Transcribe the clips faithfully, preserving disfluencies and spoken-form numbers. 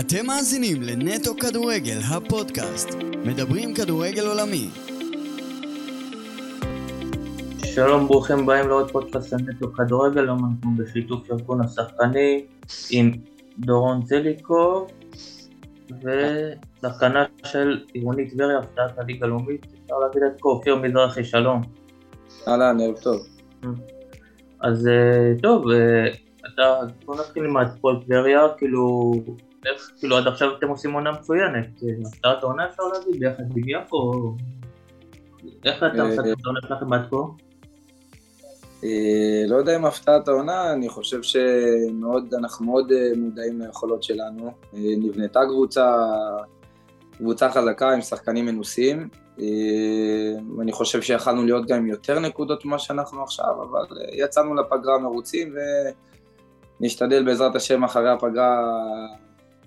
אתם מאזינים לנטו כדורגל, הפודקאסט. מדברים כדורגל עולמי. שלום, ברוכים הבאים לעוד פודקאסט נטו כדורגל. היום אנחנו בשיתוף ארגון השחקנים עם דורון צליקוב ושחקנה של עירוני טבריה, הפתעת הליגה הלאומית. אפשר להגיד את כה, אופיר מזרחי, שלום. אהלן, ערב טוב. אז טוב, אתה, בוא נתחיל עם הפועל טבריה, כאילו, איך, כאילו עד עכשיו אתם עושים עונה מצוינת, הפתעת העונה אפשר להגיד, ביחד ביפו, איך אתה מסתכל את העונה שלכם עד כה? לא יודע אם הפתעת העונה, אני חושב שאנחנו מאוד מודעים ליכולות שלנו, נבנתה קבוצה, קבוצה חזקה עם שחקנים מנוסים, אני חושב שיכלנו להיות גם יותר נקודות ממה שאנחנו עכשיו, אבל יצאנו לפגרה מרוצים ונשתדל בעזרת השם אחרי הפגרה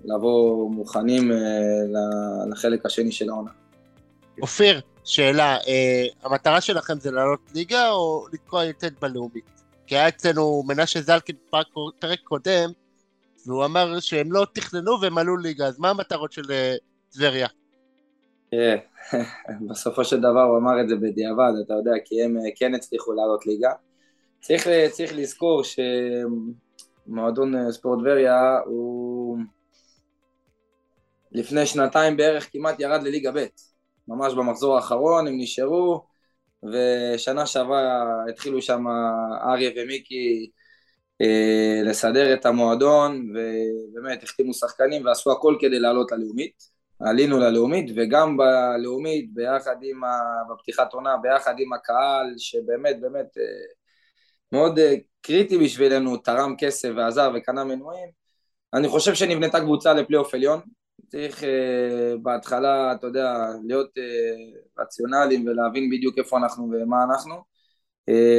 לבוא מוכנים לחלק השני של העונה. אופיר, שאלה, המטרה שלכם זה לעלות ליגה או לתקוע יתד בלאומית? כי היה אצלנו מנשה זלקין פרק קודם והוא אמר שהם לא תכננו והם עלו ליגה, אז מה המטרות של טבריה? בסופו של דבר הוא אמר את זה בדיעבד, אתה יודע, כי הם כן הצליחו לעלות ליגה. צריך, צריך לזכור שמועדון ספורט טבריה הוא לפני שנתיים בערך כמעט ירד לליגה ב', ממש במחזור האחרון הם נשארו, ושנה שעברה התחילו שם אריה ומיקי אה, לסדר את המועדון, ובאמת החתימו שחקנים ועשו הכל כדי לעלות ללאומית. עלינו ללאומית, וגם בלאומית, ביחד עם, בפתיחת עונה, ביחד עם הקהל, שבאמת, באמת, מאוד קריטי בשבילנו, תרם כסף ועזר וקנה מנויים. אני חושב שנבנתה קבוצה לפלייאוף עליון. צריך בהתחלה, אתה יודע, להיות רציונליים ולהבין בדיוק איפה אנחנו ומה אנחנו.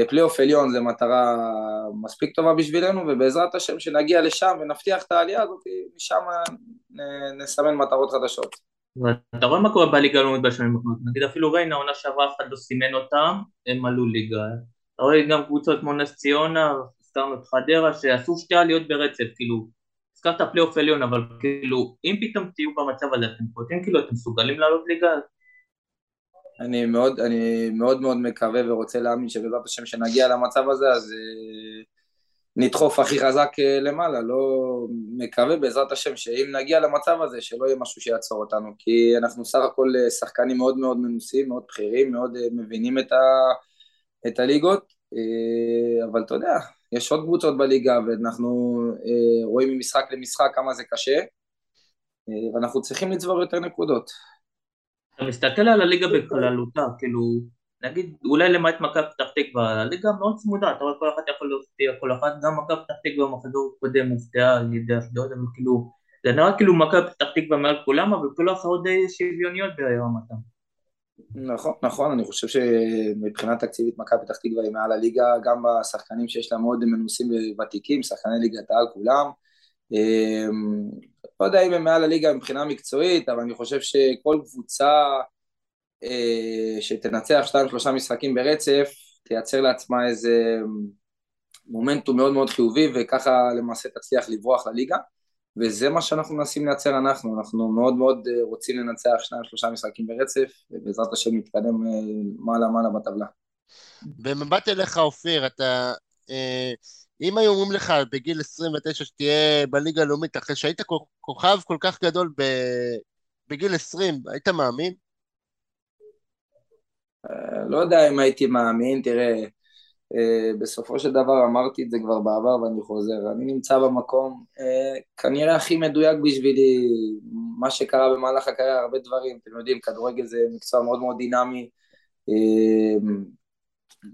פלייאוף עליון זה מטרה מספיק טובה בשבילנו, ובעזרת השם שנגיע לשם ונפתיח את העלייה הזאת, משם נסמן מטרות חדשות. אתה רואה מה קורה בליגה הלאומית בשנים האחרונות? נגיד אפילו ריינה, העונה שעברה אף אחד לא סימן אותם, הם עלו ליגה. אתה רואה גם קבוצות כמו נס ציונה, הזכרנו את חדרה, שעשו שתי עליות ברצף, כאילו, הזכרת פלייאוף עליון, אבל כאילו, אם פתאום תהיו במצב הזה, אתם פותחים, כאילו, אתם מסוגלים לעלות ליגה? אני מאוד, אני מאוד מאוד מקווה ורוצה להאמין שבעזרת השם שנגיע למצב הזה, אז נדחוף הכי חזק למעלה, לא מקווה בעזרת השם שאם נגיע למצב הזה, שלא יהיה משהו שיעצור אותנו, כי אנחנו סך הכל שחקנים מאוד מאוד מנוסים, מאוד בכירים, מאוד מבינים את, ה, את הליגות, אבל אתה יודע, יש עוד קבוצות בליגה, ואנחנו רואים ממשחק למשחק כמה זה קשה, ואנחנו צריכים לצבור יותר נקודות. אתה מסתכל על הליגה בכללותה, כאילו, נגיד, אולי למעט מכבי פתח תקווה, הליגה מאוד צמודה, אתה רואה כל אחת יכול להפתיע, כל אחת, גם מכבי פתח תקווה במחזור קודם הופתעה על ידי אשדוד, אבל כאילו, זה נראה כאילו מכבי פתח תקווה מעל כולם, אבל כל אחרות די שוויוניות ברמתם. נכון, נכון, אני חושב שמבחינה תקציבית מכבי פתח תקווה היא מעל הליגה, גם בשחקנים שיש לה מאוד מנוסים וותיקים, שחקני ליגת העל כולם, לא יודע אם הם מעל הליגה מבחינה מקצועית, אבל אני חושב שכל קבוצה שתנצח שתיים שלושה משחקים ברצף, תייצר לעצמה איזה מומנטום מאוד מאוד חיובי, וככה למעשה תצליח לברוח לליגה, וזה מה שאנחנו מנסים לייצר אנחנו, אנחנו מאוד מאוד רוצים לנצח שתיים שלושה משחקים ברצף, ובעזרת השם נתקדם מעלה מעלה בטבלה. במבט אליך אופיר, אתה... אם היו אומרים לך בגיל עשרים ותשע שתהיה בליגה הלאומית, אחרי שהיית כוכב כל כך גדול בגיל עשרים, היית מאמין? לא יודע אם הייתי מאמין, תראה, בסופו של דבר אמרתי את זה כבר בעבר ואני חוזר, אני נמצא במקום, כנראה הכי מדויק בשבילי, מה שקרה במהלך הקריירה, הרבה דברים, אתם יודעים, כדורגל זה מקצוע מאוד מאוד דינמי,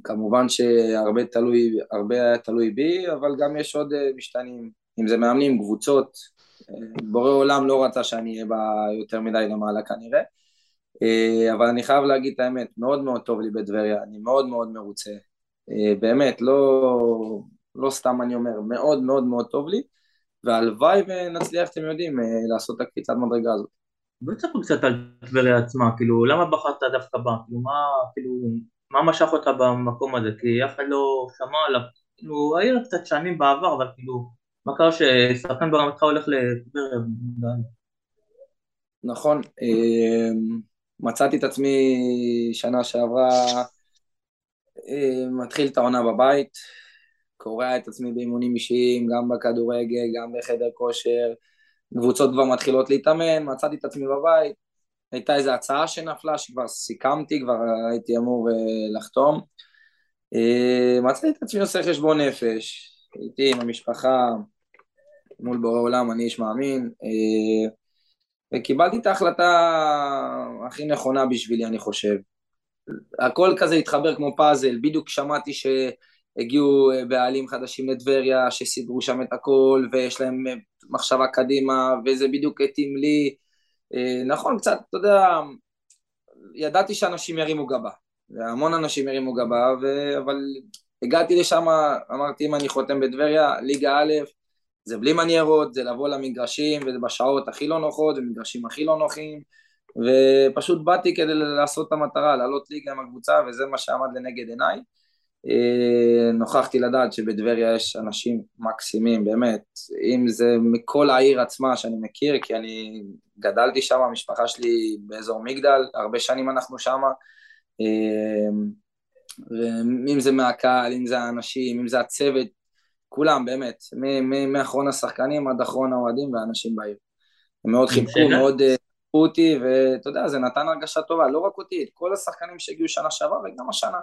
כמובן שהרבה תלוי, הרבה תלוי בי, אבל גם יש עוד משתנים, אם זה מאמנים, קבוצות, בורא עולם לא רצה שאני אהיה בה יותר מדי למעלה כנראה, אבל אני חייב להגיד את האמת, מאוד מאוד טוב לי בטבריה, אני מאוד מאוד מרוצה, באמת, לא, לא סתם אני אומר, מאוד מאוד מאוד טוב לי, והלוואי ונצליח, אתם יודעים, לעשות את הקפיצת מדרגה הזאת. בוא תספר קצת על טבריה עצמה, כאילו, למה בחרת דווקא בה? כאילו, מה, כאילו... מה משך אותה במקום הזה? כי אף אחד לא שמע עליו, כאילו, העיר קצת שנים בעבר, אבל כאילו, מה קרה ששחקן ברמתך הולך לטבריה? נכון, מצאתי את עצמי שנה שעברה, מתחיל את העונה בבית, קורא את עצמי באימונים אישיים, גם בכדורגל, גם בחדר כושר, קבוצות כבר מתחילות להתאמן, מצאתי את עצמי בבית, הייתה איזו הצעה שנפלה שכבר סיכמתי, כבר הייתי אמור לחתום, מצאתי את עצמי עושה חשבון נפש, הייתי עם המשפחה, מול בורא עולם, אני איש מאמין, וקיבלתי את ההחלטה הכי נכונה בשבילי, אני חושב. הכל כזה התחבר כמו פאזל, בדיוק שמעתי שהגיעו בעלים חדשים לדבריה, שסידרו שם את הכל, ויש להם מחשבה קדימה, וזה בדיוק התאים לי. נכון, קצת, אתה יודע, ידעתי שאנשים ירימו גבה, והמון אנשים ירימו גבה, ו... אבל הגעתי לשם, אמרתי, אם אני חותם בדבריה, ליגה א', זה בלי מניירות, זה לבוא למגרשים, וזה בשעות הכי לא נוחות, ומגרשים הכי לא נוחים, ופשוט באתי כדי לעשות את המטרה, לעלות ליגה עם הקבוצה, וזה מה שעמד לנגד עיניי. נוכחתי לדעת שבדבריה יש אנשים מקסימים, באמת, אם זה מכל העיר עצמה שאני מכיר, כי אני גדלתי שם, המשפחה שלי באזור מגדל, הרבה שנים אנחנו שם, אם זה מהקהל, אם זה האנשים, אם זה הצוות, כולם באמת, מאחרון השחקנים עד אחרון האוהדים והאנשים בעיר. הם מאוד חיבקו, מאוד חיבקו אותי, ואתה יודע, זה נתן הרגשה טובה, לא רק אותי, את כל השחקנים שהגיעו שנה שעברה וגם השנה.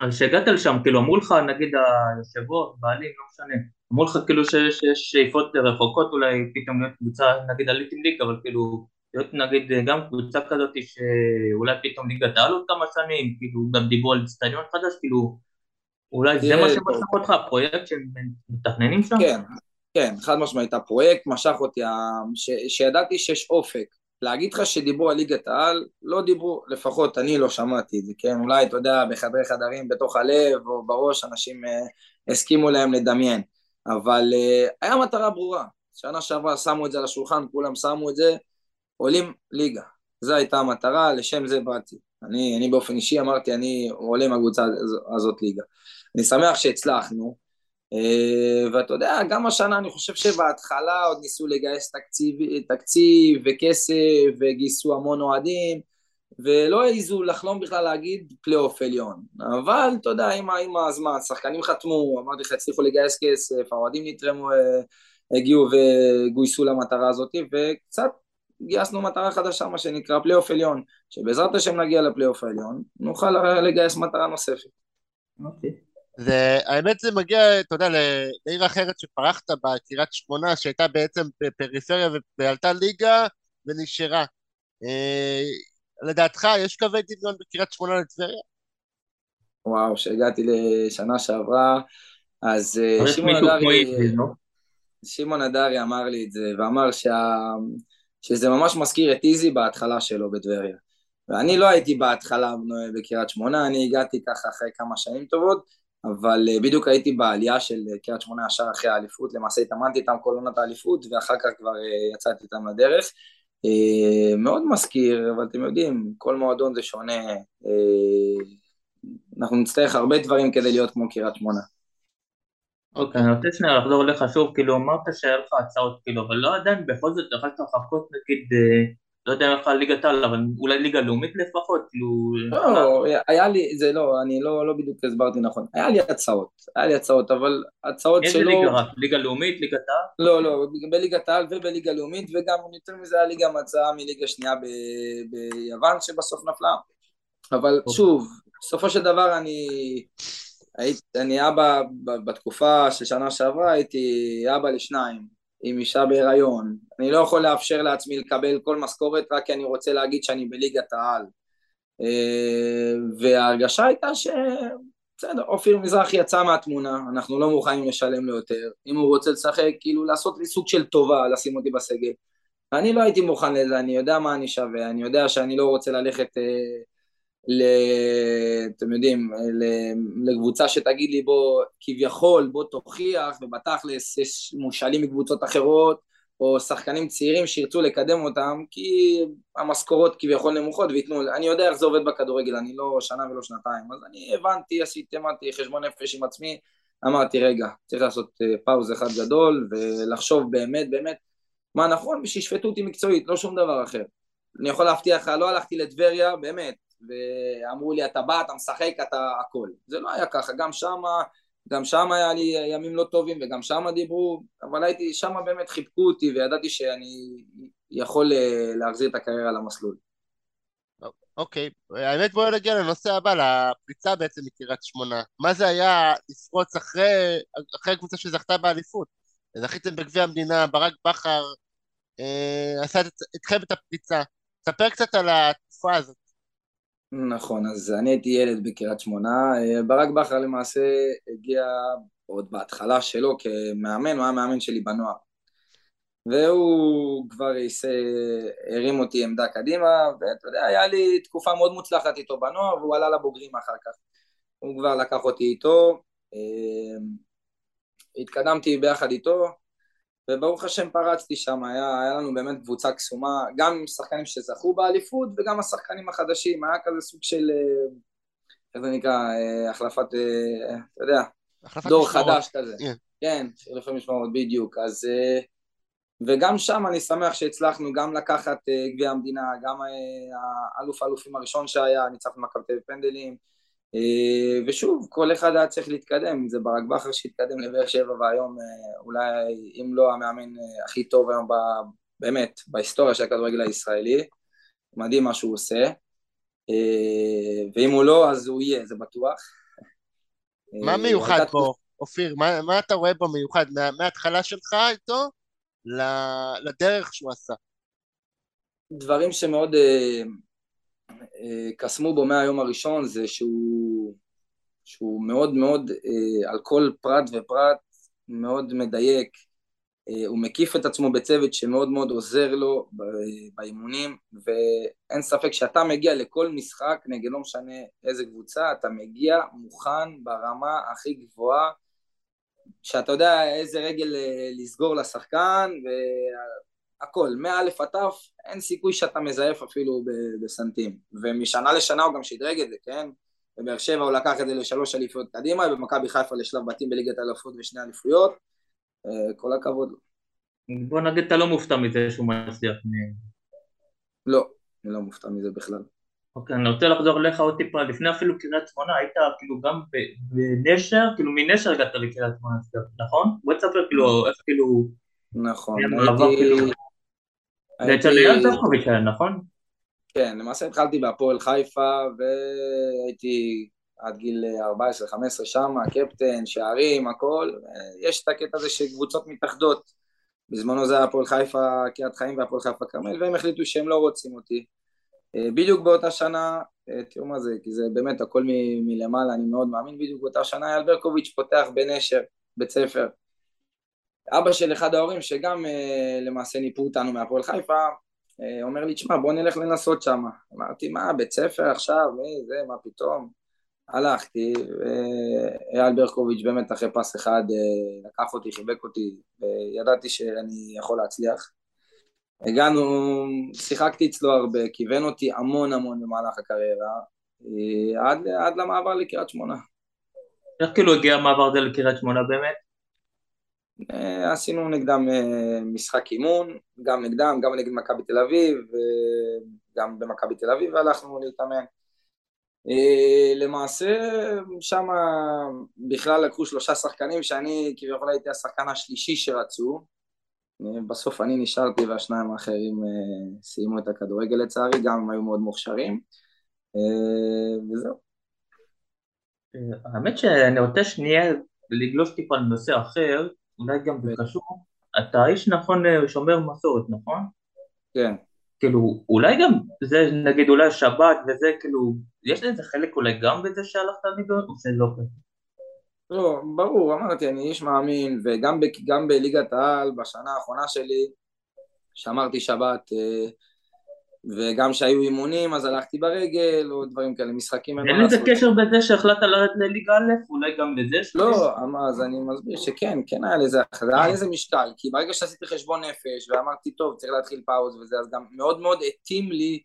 אז שהגעת לשם, כאילו אמרו לך, נגיד היושבות, בעלים, לא משנה, אמרו לך כאילו שיש שאיפות רחוקות, אולי פתאום להיות קבוצה, נגיד עלית עם ליק, אבל כאילו, להיות נגיד גם קבוצה כזאת שאולי פתאום ליגת העל עוד כמה שנים, כאילו גם דיברו על סטדיון חדש, כאילו, אולי זה מה שמשך אותך, הפרויקט שמתכננים שם? כן, כן, חד משמעית, הפרויקט משך אותי, שידעתי שיש אופק, להגיד לך שדיברו על ליגת העל, לא דיברו, לפחות אני לא שמעתי את זה, כן, אולי אתה יודע, בחדרי חדרים, בתוך הלב או בראש, אנשים הסכימו להם לדמיין, אבל היה מטרה ברורה, שנה שעברה שמו את זה על השולחן, כולם שמו את זה, עולים ליגה, זו הייתה המטרה, לשם זה באתי, אני באופן אישי אמרתי, אני עולה מהקבוצה הזאת ליגה, אני שמח שהצלחנו, ואתה יודע, גם השנה אני חושב שבהתחלה עוד ניסו לגייס תקציב, תקציב וכסף, וגייסו המון אוהדים, ולא העיזו לחלום בכלל להגיד פלייאוף עליון, אבל אתה יודע, עם הזמן, שחקנים חתמו, אמרתי לך, הצליחו לגייס כסף, האוהדים נתרמו, הגיעו וגויסו למטרה הזאת, וקצת גייסנו מטרה חדשה, מה שנקרא פלייאוף עליון, שבעזרת השם נגיע לפלייאוף העליון, נוכל לגייס מטרה נוספת. אוקיי. זה, האמת זה מגיע, אתה יודע, לעיר אחרת שפרחת בה, קריית שמונה, שהייתה בעצם בפריפריה ועלתה ליגה ונשארה. אה, לדעתך, יש קווי דמיון בקריית שמונה לטבריה? וואו, שהגעתי לשנה שעברה, אז שמעון הדרי, שמעון הדרי אמר לי את זה, ואמר שה, שזה ממש מזכיר את איזי בהתחלה שלו בטבריה. ואני לא הייתי בהתחלה בקריית שמונה, אני הגעתי ככה אחרי כמה שנים טובות, אבל בדיוק הייתי בעלייה של קריית שמונה השאר אחרי האליפות, למעשה התאמנתי איתם כל עונת האליפות, ואחר כך כבר יצאתי איתם לדרך, מאוד מזכיר, אבל אתם יודעים, כל מועדון זה שונה, אנחנו נצטרך הרבה דברים כדי להיות כמו קריית שמונה. אוקיי, אני רוצה שנייה לחזור לך שוב, כאילו אמרת שהיה לך הצעות, כאילו, אבל לא עדיין, בכל זאת יכולת לחכות נגיד, לא יודע אם לך ליגת העל, אבל אולי ליגה לאומית לפחות, כאילו... לא, היה לי, זה לא, אני לא בדיוק הסברתי נכון, היה לי הצעות, היה לי הצעות, אבל הצעות שלא... איזה ליגה רק? ליגה לאומית, ליגת העל? לא, לא, בליגת העל ובליגה לאומית, וגם יותר מזה היה לי גם הצעה מליגה שנייה ביוון, שבסוף נפלה. אבל שוב, בסופו של דבר אני... אני אבא בתקופה של שנה שעברה, הייתי אבא לשניים. עם אישה בהיריון, אני לא יכול לאפשר לעצמי לקבל כל משכורת, רק כי אני רוצה להגיד שאני בליגת העל, וההרגשה הייתה ש... בסדר, אופיר מזרחי יצא מהתמונה, אנחנו לא מוכנים לשלם לו יותר, אם הוא רוצה לשחק, כאילו לעשות לי סוג של טובה, לשים אותי בסגל, אני לא הייתי מוכן לזה, אני יודע מה אני שווה, אני יודע שאני לא רוצה ללכת, אתם יודעים, לקבוצה שתגיד לי בוא כביכול, בוא תוכיח, ובתכלס יש מושאלים מקבוצות אחרות, או שחקנים צעירים שירצו לקדם אותם, כי המשכורות כביכול נמוכות, ויתנו, אני יודע איך זה עובד בכדורגל, אני לא שנה ולא שנתיים, אז אני הבנתי, עשיתי חשבון נפש עם עצמי, אמרתי, רגע, צריך לעשות פאוז אחד גדול, ולחשוב באמת, באמת, מה נכון, ושישפטו אותי מקצועית, לא שום דבר אחר. אני יכול להבטיח, לא הלכתי לדבריה, באמת, ואמרו לי, אתה בא, אתה משחק, אתה הכל. זה לא היה ככה, גם שמה, גם שמה היה לי ימים לא טובים, וגם שמה דיברו, אבל הייתי, שמה באמת חיבקו אותי, וידעתי שאני יכול להחזיר את הקריירה למסלול. אוקיי, האמת בואו נגיע לנושא הבא, לפריצה בעצם מקריית שמונה. מה זה היה לפרוץ אחרי, אחרי הקבוצה שזכתה באליפות? זכיתם בגביע המדינה, ברק בכר אה, עשה את, אתכם את הפריצה. תספר קצת על התקופה הזאת. נכון, אז אני הייתי ילד בקריית שמונה. ברק בכר למעשה הגיע עוד בהתחלה שלו כמאמן, הוא היה מאמן שלי בנוער. והוא כבר הרים אותי עמדה קדימה, ואתה יודע, היה לי תקופה מאוד מוצלחת איתו בנוער, והוא עלה לבוגרים אחר כך. הוא כבר לקח אותי איתו, התקדמתי ביחד איתו, וברוך השם פרצתי שם, היה, היה לנו באמת קבוצה קסומה, גם שחקנים שזכו באליפות, וגם השחקנים החדשים, היה כזה סוג של, איך זה נקרא, החלפת, אתה יודע, דור משמעות. חדש כזה. Yeah. כן, לפעמים משמעות, בדיוק, אז... וגם שם אני שמח שהצלחנו גם לקחת גביע המדינה, גם האלוף האלופים הראשון שהיה, ניצחנו מכבי תל אביב פנדלים, ושוב, כל אחד היה צריך להתקדם, זה ברק בכר שהתקדם לבאר שבע, והיום אולי, אם לא המאמן הכי טוב היום, באמת, בהיסטוריה של הכדורגל הישראלי, מדהים מה שהוא עושה, ואם הוא לא, אז הוא יהיה, זה בטוח. מה מיוחד פה, אופיר? מה, מה אתה רואה פה מיוחד? מה, מההתחלה שלך איתו? לדרך שהוא עשה. דברים שמאוד אה, אה, קסמו בו מהיום הראשון, זה שהוא, שהוא מאוד מאוד, אה, על כל פרט ופרט, מאוד מדייק, אה, הוא מקיף את עצמו בצוות שמאוד מאוד עוזר לו באימונים, ואין ספק שאתה מגיע לכל משחק, נגד לא משנה איזה קבוצה, אתה מגיע מוכן ברמה הכי גבוהה, שאתה יודע איזה רגל לסגור לשחקן, והכל, מאלף עטף, אין סיכוי שאתה מזייף אפילו בסנטים. ומשנה לשנה הוא גם שהדרג את זה, כן? בבאר שבע הוא לקח את זה לשלוש אליפויות קדימה, ובמכבי חיפה לשלב בתים בליגת האלופות ושני אליפויות, כל הכבוד לו. בוא נגיד, אתה לא מופתע מזה שהוא מצליח? לא, אני לא מופתע מזה בכלל. אוקיי, אני רוצה לחזור לך עוד טיפה, לפני אפילו קריית שמונה, היית כאילו גם בנשר, כאילו מנשר הגעת לקריית שמונה, נכון? בוא תספר כאילו, איך כאילו... נכון, הייתי... הייתי... ליד ברקוביץ', נכון? כן, למעשה התחלתי בהפועל חיפה, והייתי עד גיל ארבע עשרה חמש עשרה שם, הקפטן, שערים, הכל, יש את הקטע הזה שקבוצות מתאחדות, בזמנו זה הפועל חיפה קריית חיים והפועל חיפה כרמל, והם החליטו שהם לא רוצים אותי. בדיוק באותה שנה, תראו מה זה, כי זה באמת הכל מ- מלמעלה, אני מאוד מאמין, בדיוק באותה שנה, יאיר ברקוביץ' פותח בנשר, בית ספר. אבא של אחד ההורים, שגם למעשה ניפו אותנו מהפועל חיפה, אומר לי, תשמע, בוא נלך לנסות שם. אמרתי, מה, בית ספר עכשיו, מי זה, מה פתאום? הלכתי, ויאיר ברקוביץ' באמת אחרי פס אחד, לקח אותי, חיבק אותי, וידעתי שאני יכול להצליח. הגענו, שיחקתי אצלו הרבה, כיוון אותי המון המון במהלך הקריירה, עד, עד למעבר לקריית שמונה. איך כאילו הגיע המעבר הזה לקריית שמונה באמת? עשינו נגדם משחק אימון, גם נגדם, גם נגד מכבי תל אביב, גם במכבי תל אביב, והלכנו להתאמן. למעשה, שם בכלל לקחו שלושה שחקנים, שאני כביכול הייתי השחקן השלישי שרצו, בסוף אני נשארתי והשניים האחרים סיימו את הכדורגל לצערי, גם הם היו מאוד מוכשרים, וזהו. האמת שאני רוצה שנייה לגלוש טיפה לנושא אחר, אולי גם בקשור, אתה איש נכון שומר מסורת, נכון? כן. כאילו, אולי גם זה נגיד אולי שבת וזה כאילו, יש לזה חלק אולי גם בזה שהלכת לגלוש או שזה לא חלק? לא, ברור, אמרתי, אני איש מאמין, וגם ב, גם בליגת העל, בשנה האחרונה שלי, שמרתי שבת, וגם שהיו אימונים, אז הלכתי ברגל, או דברים כאלה, משחקים. אין לזה קשר בזה שהחלטת ללכת לליגה א', אולי גם בזה? לא, אז אני מסביר שכן, כן היה לזה, היה לזה משקל, כי ברגע שעשיתי חשבון נפש, ואמרתי, טוב, צריך להתחיל פאוז וזה, אז גם מאוד מאוד התאים לי,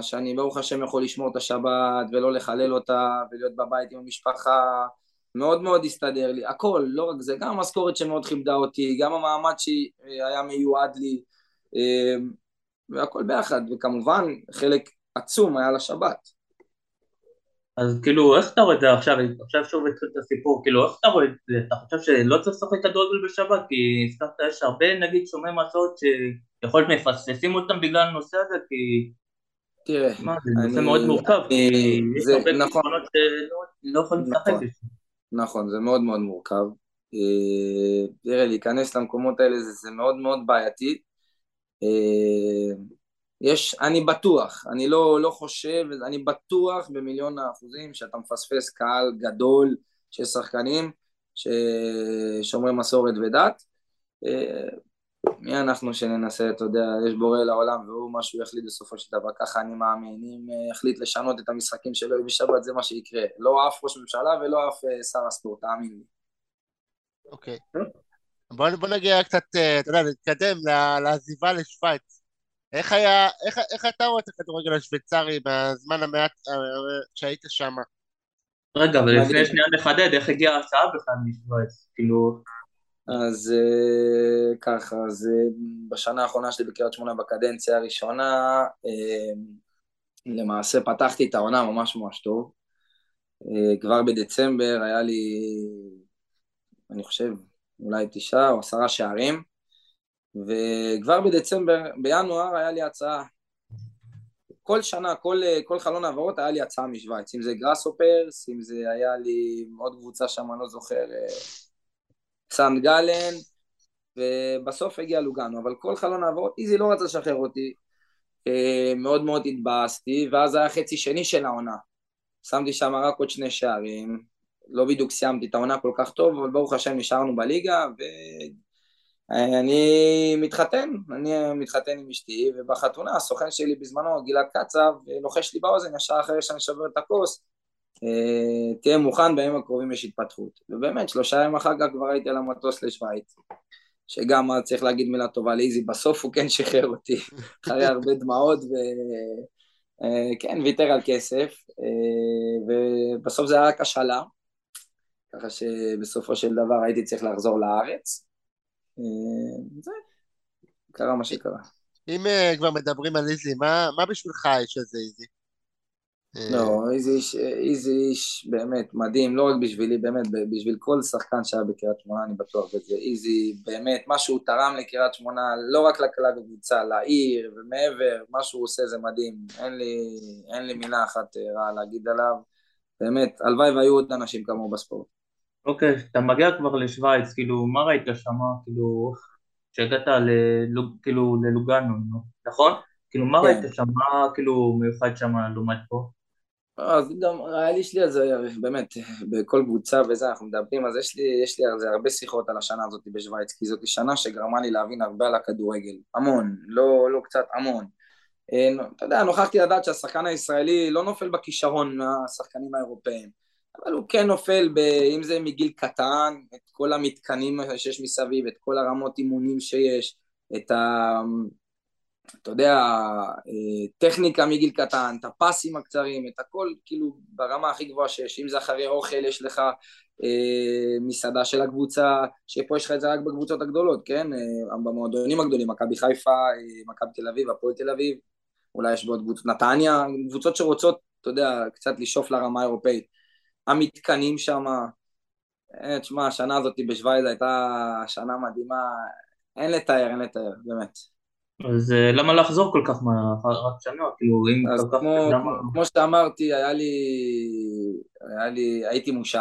שאני ברוך השם יכול לשמור את השבת ולא לחלל אותה ולהיות בבית עם המשפחה מאוד מאוד הסתדר לי, הכל, לא רק זה, גם המשכורת שמאוד כיבדה אותי, גם המעמד שהיה מיועד לי, והכל ביחד, וכמובן חלק עצום היה לשבת. אז כאילו, איך אתה רואה את זה עכשיו, אני חושב שוב את הסיפור, כאילו, איך אתה רואה את זה, אתה חושב שלא צריך לשחק כדורגל בשבת, כי הזכרת, יש הרבה, נגיד, שומעים מסעות שיכול להיות מפספסים אותם בגלל הנושא הזה, כי... תראה, מה, אני... זה מאוד מורכב, כי יש הרבה תקשונות שלא יכולים לשחק את זה. נכון, זה מאוד מאוד מורכב. תראה, להיכנס למקומות האלה, זה מאוד מאוד בעייתי. יש, אני בטוח, אני לא, לא חושב, אני בטוח במיליון האחוזים שאתה מפספס קהל גדול של שחקנים ששומרי מסורת ודת. מי אנחנו שננסה, אתה יודע, יש בורא לעולם והוא משהו יחליט בסופו של דבר, ככה אני מאמין, אם יחליט לשנות את המשחקים שלו בשבת זה מה שיקרה, לא אף ראש ממשלה ולא אף שר הספורט, תאמין לי. אוקיי, בוא נגיע קצת, אתה יודע, נתקדם לעזיבה לשוויץ. איך היה, איך אתה רואה את הכדורגל השוויצרי בזמן המעט שהיית שם? רגע, אבל לפני שנייה נחדד, איך הגיעה ההצעה בכלל משוויץ? כאילו... אז ככה, אז בשנה האחרונה שלי בקריית שמונה בקדנציה הראשונה, למעשה פתחתי את העונה ממש ממש טוב, כבר בדצמבר היה לי, אני חושב, אולי תשעה או עשרה שערים, וכבר בדצמבר, בינואר היה לי הצעה, כל שנה, כל, כל חלון העברות היה לי הצעה משוויץ, אם זה גרסופרס, אם זה היה לי עוד קבוצה שם, אני לא זוכר, סנט גלן, ובסוף הגיע לוגנו, אבל כל חלון העברות, איזי לא רצה לשחרר אותי, מאוד מאוד התבאסתי, ואז היה חצי שני של העונה, שמתי שם רק עוד שני שערים, לא בדיוק סיימתי את העונה כל כך טוב, אבל ברוך השם נשארנו בליגה, ואני מתחתן, אני מתחתן עם אשתי, ובחתונה הסוכן שלי בזמנו, גלעד קצב, לוחש לי באוזן, ישר אחרי שאני שבר את הכוס, תהיה מוכן, בימים הקרובים יש התפתחות. ובאמת, שלושה ימים אחר כך כבר הייתי על המטוס לשוויץ, שגם צריך להגיד מילה טובה לאיזי, בסוף הוא כן שחרר אותי, אחרי הרבה דמעות, וכן, ויתר על כסף, ובסוף זה היה רק השאלה, ככה שבסופו של דבר הייתי צריך לחזור לארץ, זה קרה מה שקרה. אם כבר מדברים על איזי, מה בשבילך האיש הזה איזי? לא, איזי איש, איזי איש באמת מדהים, לא רק בשבילי, באמת בשביל כל שחקן שהיה בקריית שמונה, אני בטוח בזה, איזי באמת, מה שהוא תרם לקריית שמונה, לא רק לכלב בקבוצה, לעיר ומעבר, מה שהוא עושה זה מדהים, אין לי, אין לי מילה אחת רעה להגיד עליו, באמת, הלוואי והיו עוד אנשים כמוהו בספורט. אוקיי, אתה מגיע כבר לשוויץ, כאילו, מה ראית שם, כאילו, שהגעת ללוגנו, נכון? כאילו, מה ראית שם, מה כאילו מיוחד שם לעומת פה? אז גם היה לי אז באמת בכל קבוצה וזה אנחנו מדברים, אז יש לי יש לי הרבה שיחות על השנה הזאת בשוויץ, כי זאת שנה שגרמה לי להבין הרבה על הכדורגל, המון, לא לא קצת, המון. אתה יודע, נוכחתי לדעת שהשחקן הישראלי לא נופל בכישרון מהשחקנים האירופאים, אבל הוא כן נופל, אם זה מגיל קטן, את כל המתקנים שיש מסביב, את כל הרמות אימונים שיש, את ה... אתה יודע, טכניקה מגיל קטן, את הפסים הקצרים, את הכל כאילו ברמה הכי גבוהה שיש, אם זה אחרי אוכל יש לך אה, מסעדה של הקבוצה, שפה יש לך את זה רק בקבוצות הגדולות, כן? אה, במועדונים הגדולים, מכבי חיפה, אה, מכבי תל אביב, הפועל תל אביב, אולי יש בעוד קבוצות, נתניה, קבוצות שרוצות, אתה יודע, קצת לשאוף לרמה האירופאית, המתקנים שם, אה, תשמע, השנה הזאת בשוויץ הייתה שנה מדהימה, אין לתאר, אין לתאר, באמת. אז למה לחזור כל כך רק שנה? אז כמו שאמרתי, הייתי מושל,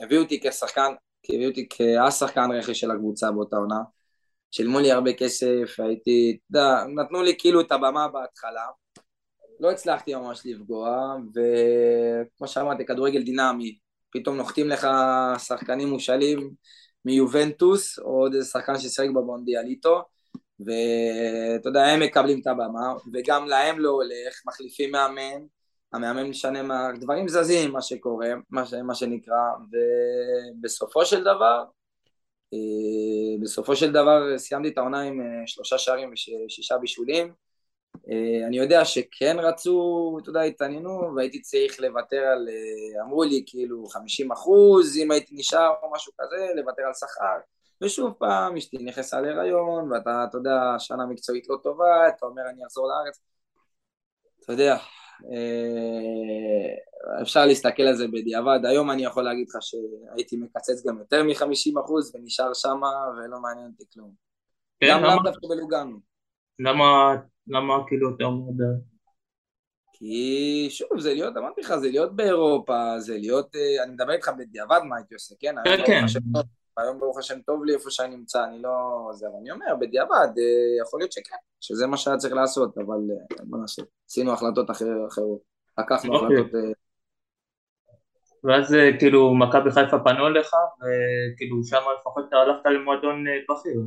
והביאו אותי כשחקן, הביאו אותי כשחקן רכש של הקבוצה באותה עונה, שילמו לי הרבה כסף, הייתי, נתנו לי כאילו את הבמה בהתחלה, לא הצלחתי ממש לפגוע, וכמו שאמרתי, כדורגל דינמי, פתאום נוחתים לך שחקנים מושלים מיובנטוס, או עוד איזה שחקן ששחק במונדיאל איתו, ואתה יודע, הם מקבלים את הבמה, וגם להם לא הולך, מחליפים מאמן, המאמן משנה מה, דברים זזים, מה שקורה, מה, ש... מה שנקרא, ובסופו של דבר, בסופו של דבר סיימתי את העונה עם שלושה שערים ושישה בישולים, אני יודע שכן רצו, אתה יודע, התעניינו, והייתי צריך לוותר על, אמרו לי כאילו חמישים אחוז, אם הייתי נשאר או משהו כזה, לוותר על שכר. ושוב פעם, אשתי נכנסה להיריון, ואתה, אתה יודע, שנה מקצועית לא טובה, אתה אומר, אני אחזור לארץ. אתה יודע, אפשר להסתכל על זה בדיעבד, היום אני יכול להגיד לך שהייתי מקצץ גם יותר מ-חמישים אחוז, ונשאר שמה, ולא מעניין אותי כלום. גם למה דווקא בלוגן. למה... למה כאילו יותר מודע? כי שוב, זה להיות, אמרתי לך, זה להיות באירופה, זה להיות, אני מדבר איתך בדיעבד מה הייתי עושה, כן? כן, כן. היום ברוך השם טוב לי איפה שאני נמצא, אני לא עוזר, אני אומר, בדיעבד, יכול להיות שכן, שזה מה שהיה צריך לעשות, אבל בוא נעשה, עשינו החלטות אחרות, לקחנו החלטות... ואז כאילו מכבי חיפה פנו לך, וכאילו שם לפחות הלכת למועדון בכיר.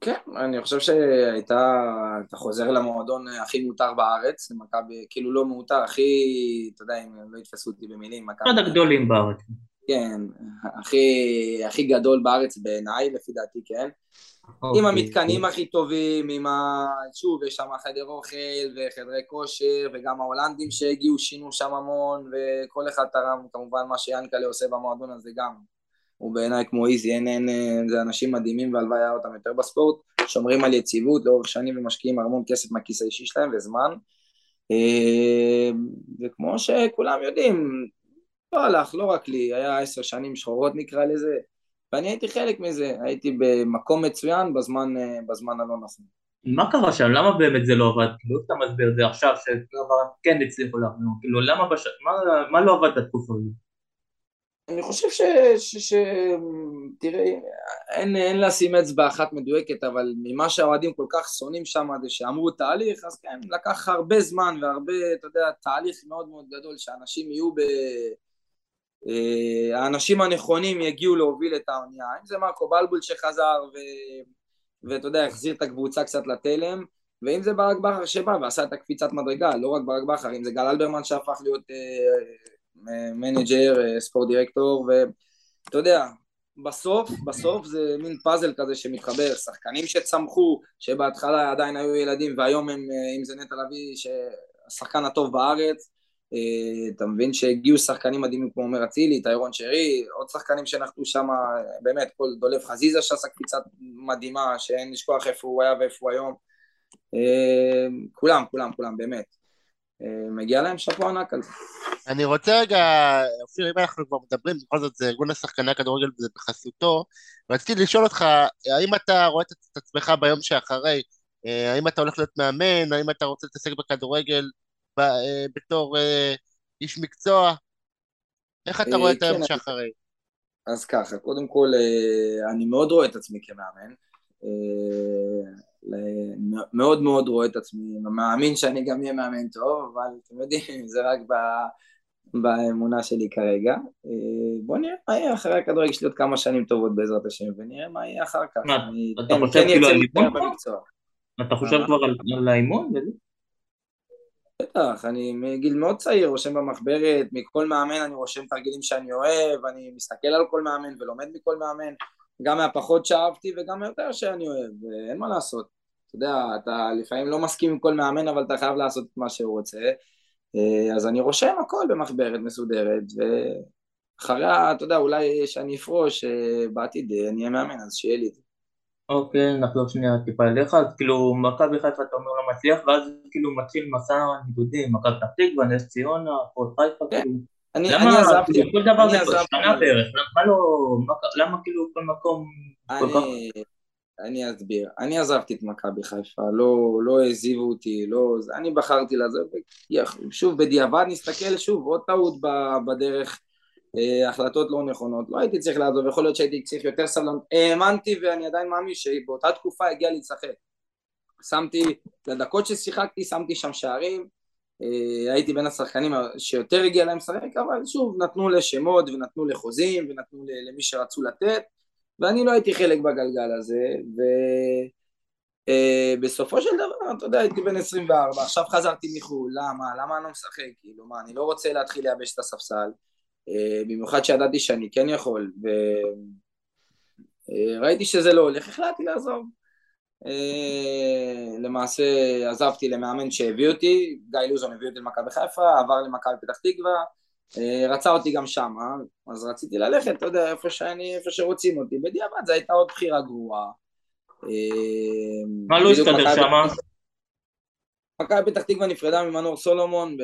כן, אני חושב שהייתה, אתה חוזר למועדון הכי מותר בארץ, מכבי, כאילו לא מותר, הכי, אתה יודע, אם לא יתפסו אותי במילים, מכבי... אחד הגדולים בארץ. כן, הכי, הכי גדול בארץ בעיניי, לפי דעתי, כן. אוקיי, עם המתקנים אוקיי. הכי טובים, עם ה... שוב, יש שם חדר אוכל וחדרי כושר, וגם ההולנדים שהגיעו שינו שם המון, וכל אחד תרם, כמובן, מה שיאנקלה עושה במועדון הזה גם. הוא בעיניי כמו איזי, אין, אין, אין, זה אנשים מדהימים והלוואי אותם יותר בספורט, שומרים על יציבות לאורך שנים ומשקיעים המון כסף מהכיס האישי שלהם וזמן, וכמו שכולם יודעים, לא הלך, לא רק לי, היה עשר שנים שחורות נקרא לזה, ואני הייתי חלק מזה, הייתי במקום מצוין בזמן, בזמן הלא נכון. מה קרה שם? למה באמת זה לא עבד? לא אתה מסביר את זה עכשיו, שכן הצליחו לנו, כאילו למה בשביל, מה, מה לא עבד בתקופה הזאת? אני חושב ש... ש... ש... תראה, אין, אין לשים אצבע אחת מדויקת, אבל ממה שהאוהדים כל כך שונאים שם, שאמרו תהליך, אז כן, לקח הרבה זמן והרבה, אתה יודע, תהליך מאוד מאוד גדול, שאנשים יהיו ב... האנשים הנכונים יגיעו להוביל את העונייה. אם זה מרקו בלבול שחזר ו... ואתה יודע, החזיר את הקבוצה קצת לתלם, ואם זה ברק בחר שבא ועשה את הקפיצת מדרגה, לא רק ברק בחר, אם זה גל אלברמן שהפך להיות... מנג'ר, ספורט דירקטור, ואתה יודע, בסוף, בסוף זה מין פאזל כזה שמתחבר, שחקנים שצמחו, שבהתחלה עדיין היו ילדים, והיום הם, אם זה נטע לביא, השחקן הטוב בארץ, אתה מבין שהגיעו שחקנים מדהימים כמו עומר אצילי, טיירון שרי, עוד שחקנים שנחתו שם, באמת, כל דולב חזיזה שעשה קפיצת מדהימה, שאין לשכוח איפה הוא היה ואיפה הוא היום, כולם, כולם, כולם, באמת. מגיע להם שפו ענק על זה. אני רוצה רגע, אופיר, אם אנחנו כבר מדברים, בכל זאת זה ארגון השחקני הכדורגל וזה בחסותו, ורציתי לשאול אותך, האם אתה רואה את עצמך ביום שאחרי, האם אתה הולך להיות מאמן, האם אתה רוצה להתעסק בכדורגל בתור איש מקצוע, איך אתה רואה את היום שאחרי? אז ככה, קודם כל, אני מאוד רואה את עצמי כמאמן, מאוד מאוד רואה את עצמי, מאמין שאני גם יהיה מאמן טוב, אבל אתם יודעים, זה רק באמונה שלי כרגע. בוא נראה מה יהיה אחרי הכדורגל, יש לי עוד כמה שנים טובות בעזרת השם, ונראה מה יהיה אחר כך. אתה חושב כאילו על אימון כבר? אתה חושב כבר על האימון? בטח, אני מגיל מאוד צעיר, רושם במחברת, מכל מאמן אני רושם תרגילים שאני אוהב, אני מסתכל על כל מאמן ולומד מכל מאמן, גם מהפחות שאהבתי וגם יותר שאני אוהב, אין מה לעשות. אתה יודע, אתה לפעמים לא מסכים עם כל מאמן, אבל אתה חייב לעשות את מה שהוא רוצה. אז אני רושם הכל במחברת מסודרת, ואחריה, אתה יודע, אולי שאני אפרוש בעתיד, אני אהיה מאמן, אז שיהיה לי את זה. אוקיי, נחלוק שנייה טיפה אליך, אז כאילו, מכבי חיפה אתה אומר לא מצליח, ואז כאילו מתחיל מסע ניגודים, מכבי פתח תקווה, נס ציונה, הפועל חיפה, כאילו. למה עזבתי? כל דבר זה כל שנה בערך, למה כאילו כל מקום כל כך? אני אסביר, אני עזבתי את מכבי חיפה, לא העזיבו אותי, אני בחרתי לעזוב, שוב בדיעבד נסתכל שוב, עוד טעות בדרך, החלטות לא נכונות, לא הייתי צריך לעזוב, יכול להיות שהייתי צריך יותר סבלנות, האמנתי ואני עדיין מאמין שבאותה תקופה הגיע להתשחק, שמתי, לדקות ששיחקתי, שמתי שם שערים, הייתי בין השחקנים שיותר הגיע להם שחק, אבל שוב נתנו לשמות ונתנו לחוזים ונתנו למי שרצו לתת, ואני לא הייתי חלק בגלגל הזה, ובסופו של דבר, אתה יודע, הייתי בין עשרים וארבע, עכשיו חזרתי מחול, למה? למה אני לא משחק? כאילו, מה, אני לא רוצה להתחיל לייבש את הספסל, במיוחד שידעתי שאני כן יכול, וראיתי שזה לא הולך, החלטתי לעזוב. למעשה עזבתי למאמן שהביא אותי, גיא לוזון הביא אותי למכבי חיפה, עבר למכבי פתח תקווה, רצה אותי גם שם, אז רציתי ללכת, אתה יודע, איפה שאני, איפה שרוצים אותי, בדיעבד, זו הייתה עוד בחירה גרועה. מה לא הסתדר שמה? מכבי פתח תקווה נפרדה ממנור סולומון,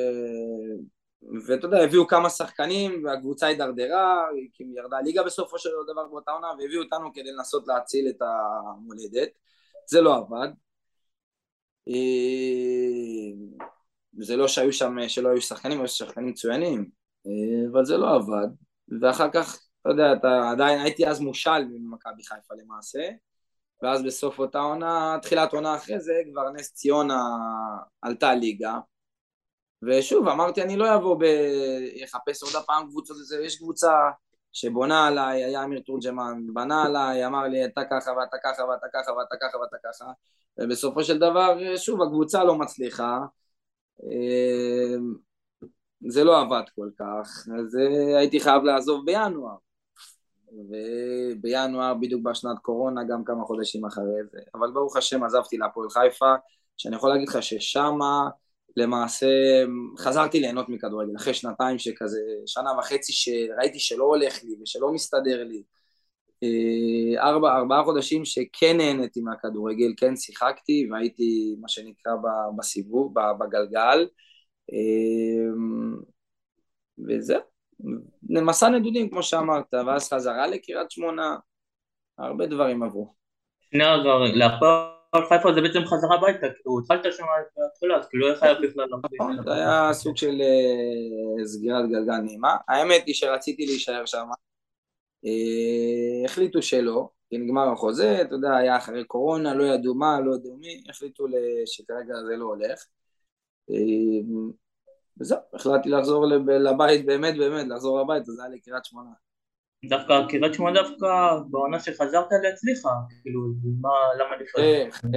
ואתה יודע, הביאו כמה שחקנים, והקבוצה הידרדרה, כי ירדה ליגה בסופו של דבר באותה עונה, והביאו אותנו כדי לנסות להציל את המולדת, זה לא עבד. זה לא שהיו שם, שלא היו שחקנים, היו שחקנים מצוינים, אבל זה לא עבד. ואחר כך, אתה יודע, אתה עדיין, הייתי אז מושל ממכבי חיפה למעשה, ואז בסוף אותה עונה, תחילת עונה אחרי זה, כבר נס ציונה עלתה ליגה, ושוב, אמרתי, אני לא אבוא לחפש עוד הפעם קבוצות, יש קבוצה שבונה עליי, היה אמיר תורג'מן, בנה עליי, אמר לי, אתה ככה ואתה ככה ואתה ככה ואתה ככה ואתה ככה, ובסופו של דבר, שוב, הקבוצה לא מצליחה, זה לא עבד כל כך, אז הייתי חייב לעזוב בינואר, ובינואר בדיוק בשנת קורונה, גם כמה חודשים אחרי זה, אבל ברוך השם עזבתי להפועל חיפה, שאני יכול להגיד לך ששמה, למעשה חזרתי ליהנות מכדורגל, אחרי שנתיים שכזה, שנה וחצי שראיתי שלא הולך לי ושלא מסתדר לי, ארבע, ארבעה חודשים שכן נהניתי מהכדורגל, כן שיחקתי והייתי מה שנקרא בסיבוב, בגלגל, וזהו, למסע נדודים כמו שאמרת, ואז חזרה לקריית שמונה, הרבה דברים עברו. שנייה רגע, להפעם. חיפה זה בעצם חזרה הביתה, הוא התחלת שם התחלה, אז כאילו איך היה בכלל למדים? זה היה סוג של סגירת גלגל נעימה, האמת היא שרציתי להישאר שם, החליטו שלא, כי נגמר החוזה, אתה יודע, היה אחרי קורונה, לא ידעו מה, לא ידעו מי, החליטו שכרגע זה לא הולך, וזהו, החלטתי לחזור לבית, באמת באמת, לחזור לבית, אז זה היה לקריית שמונה. דווקא, קריית שמונה דווקא, בעונה שחזרת להצליחה, כאילו, מה, למה נפרד?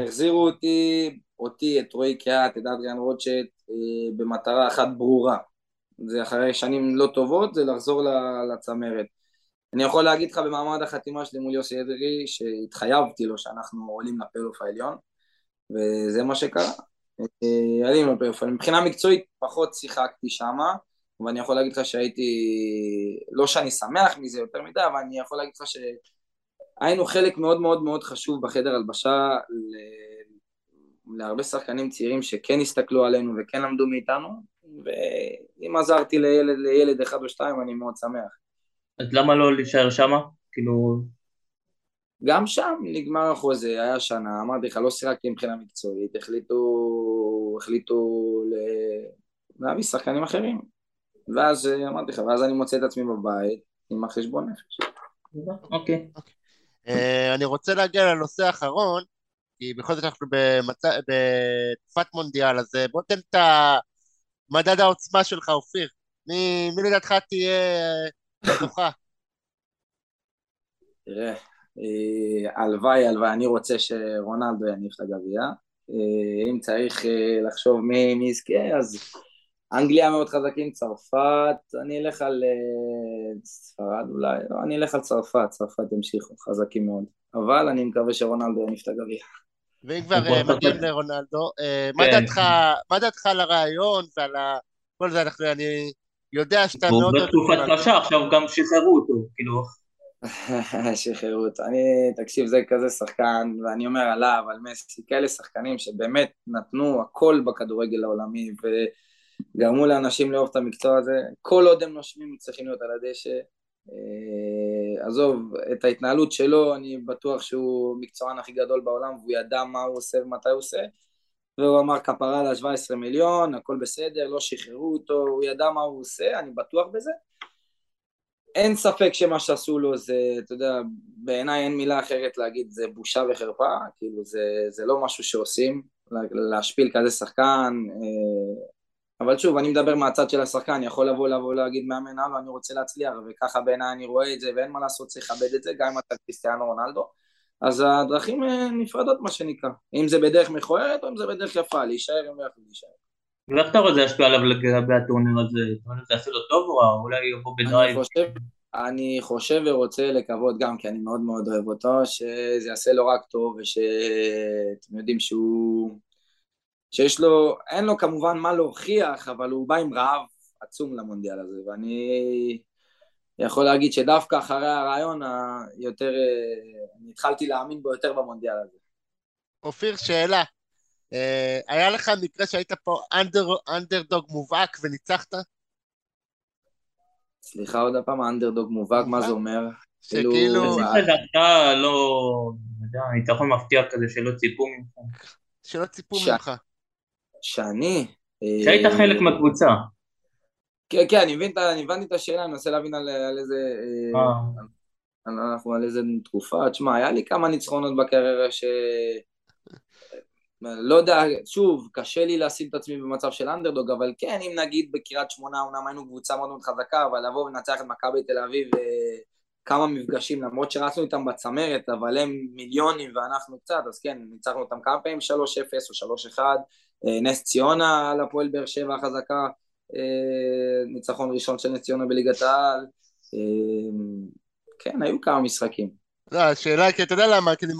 החזירו אותי, אותי, את רועי קיאט, את אדריאן רוטשט, במטרה אחת ברורה. זה אחרי שנים לא טובות, זה לחזור לצמרת. אני יכול להגיד לך במעמד החתימה שלי מול יוסי אדרי, שהתחייבתי לו שאנחנו עולים לפלייאוף העליון, וזה מה שקרה. עלינו לפלייאוף העליון. מבחינה מקצועית, פחות שיחקתי שמה, ואני יכול להגיד לך שהייתי, לא שאני שמח מזה יותר מדי, אבל אני יכול להגיד לך שהיינו חלק מאוד מאוד מאוד חשוב בחדר הלבשה, ל... להרבה שחקנים צעירים שכן הסתכלו עלינו וכן למדו מאיתנו, ואם עזרתי לילד, לילד אחד או שתיים, אני מאוד שמח. אז למה לא להישאר שם? כאילו... גם שם נגמר החוזה, היה שנה, אמרתי לך, לא סירקתי מבחינה מקצועית, החליטו, החליטו ל... להביא שחקנים אחרים. ואז אמרתי לך, ואז אני מוצא את עצמי בבית עם החשבון נפש. אוקיי. אני רוצה להגיע לנושא האחרון, כי בכל זאת אנחנו בתקופת מונדיאל, אז בוא תן את מדד העוצמה שלך, אופיר. מי לדעתך תהיה בטוחה? תראה, הלוואי, הלוואי, אני רוצה שרונלדו יניף את הגביע. אם צריך לחשוב מי יזכה, אז... אנגליה מאוד חזקים, צרפת, אני אלך על ספרד אולי, לא, אני אלך על צרפת, צרפת המשיכו, חזקים מאוד, אבל אני מקווה שרונלדו יניף את הגביע. ואם כבר מגיעים לרונלדו, מה דעתך על הרעיון ועל כל זה, אני יודע שאתה מאוד... הוא בתקופת קשה, עכשיו גם שחררו אותו, כאילו. שחררו אותו, אני, תקשיב, זה כזה שחקן, ואני אומר עליו, על מסי, כאלה שחקנים שבאמת נתנו הכל בכדורגל העולמי, ו... גרמו לאנשים לאהוב את המקצוע הזה, כל עוד הם נושמים צריכים להיות על הדשא, עזוב, את ההתנהלות שלו, אני בטוח שהוא מקצוען הכי גדול בעולם, והוא ידע מה הוא עושה ומתי הוא עושה, והוא אמר כפרה לה שבע עשרה מיליון, הכל בסדר, לא שחררו אותו, הוא ידע מה הוא עושה, אני בטוח בזה, אין ספק שמה שעשו לו זה, אתה יודע, בעיניי אין מילה אחרת להגיד, זה בושה וחרפה, כאילו זה, זה לא משהו שעושים, להשפיל כזה שחקן, אבל שוב, אני מדבר מהצד של השחקן, אני יכול לבוא לבוא להגיד מאמן הלו, אני רוצה להצליח, וככה בעיניי אני רואה את זה, ואין מה לעשות, צריך לכבד את זה, גם אם אתה קריסטיאנו רונלדו, אז הדרכים נפרדות מה שנקרא, אם זה בדרך מכוערת, או אם זה בדרך יפה, להישאר, אם לא יכול להישאר. ואיך אתה רוצה להשפיע עליו לגבי הטורניר הזה? זה עשו לו טוב או אולי יבוא בדרייב? אני חושב ורוצה לקוות גם, כי אני מאוד מאוד אוהב אותו, שזה יעשה לו רק טוב, ושאתם יודעים שהוא, שיש לו, אין לו כמובן מה להוכיח, אבל הוא בא עם רעב עצום למונדיאל הזה, ואני יכול להגיד שדווקא אחרי הרעיון, יותר, אני התחלתי להאמין בו יותר במונדיאל הזה. אופיר, שאלה, היה לך מקרה שהיית פה אנדרדוג מובהק וניצחת? סליחה עוד הפעם, האנדרדוג מובהק, מה זה אומר? שכאילו... אתה לא... ניצחון מפתיע כזה שלא ציפו ממך. שלא ציפו ממך. שאני... שהיית חלק מהקבוצה. כן, כן, אני הבנתי את השאלה, אני מנסה להבין על איזה... אנחנו על איזה תקופה. תשמע, היה לי כמה ניצחונות בקריירה ש... לא יודע, שוב, קשה לי להשים את עצמי במצב של אנדרדוג, אבל כן, אם נגיד בקירת שמונה, אומנם היינו קבוצה מאוד מאוד חזקה, אבל לבוא ונצח את מכבי תל אביב כמה מפגשים, למרות שרצנו איתם בצמרת, אבל הם מיליונים ואנחנו קצת, אז כן, ניצחנו אותם כמה פעמים, שלוש אפס או שלוש אחד, נס ציונה על הפועל באר שבע החזקה, ניצחון ראשון של נס ציונה בליגת העל, כן, היו כמה משחקים. לא, השאלה, כי אתה יודע למה, כי אני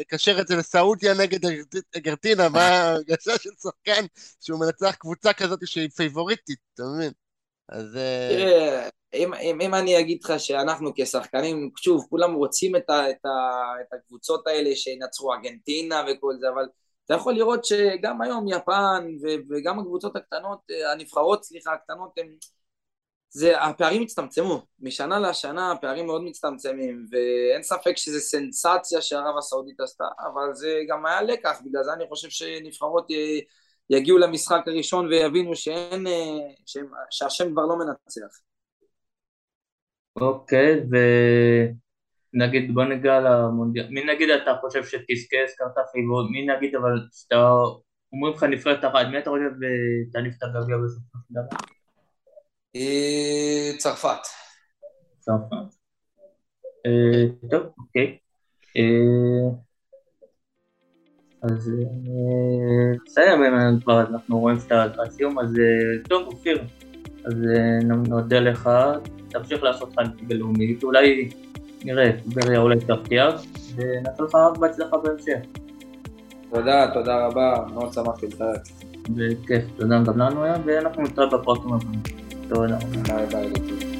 מקשר את זה לסעודיה נגד ארגנטינה, מה הגשה של שחקן שהוא מנצח קבוצה כזאת שהיא פייבוריטית, אתה מבין? אז... תראה, אם אני אגיד לך שאנחנו כשחקנים, שוב, כולם רוצים את הקבוצות האלה שינצחו ארגנטינה וכל זה, אבל אתה יכול לראות שגם היום יפן וגם הקבוצות הקטנות, הנבחרות, סליחה, הקטנות, הן... זה, הפערים מצטמצמו, משנה לשנה הפערים מאוד מצטמצמים, ואין ספק שזה סנסציה שהערב הסעודית עשתה, אבל זה גם היה לקח, בגלל זה אני חושב שנבחרות י, יגיעו למשחק הראשון ויבינו שאין, ש, שהשם כבר לא מנצח. אוקיי, ונגיד בוא נגע למונדיאל, מי נגיד אתה חושב שתזכה, זכרת חיבוד, מי נגיד אבל שאתה אומרים לך נפרד אחת, מי אתה חושב ותעניף את הגביה בסופו של דבר? צרפת. צרפת. טוב, אוקיי. אז בסדר, כבר אנחנו רואים את הסיום, אז טוב, אופיר. אז נודה לך, תמשיך לעשות חלק בלאומית, אולי נראה, בריה אולי תפתיע, ונעשה לך רק בהצלחה בהמשך. תודה, תודה רבה, מאוד שמחתי להתראות. בכיף, תודה גם לנו, ואנחנו נתראה בפרקים הבאים. Todo no, no, no, no, no, no.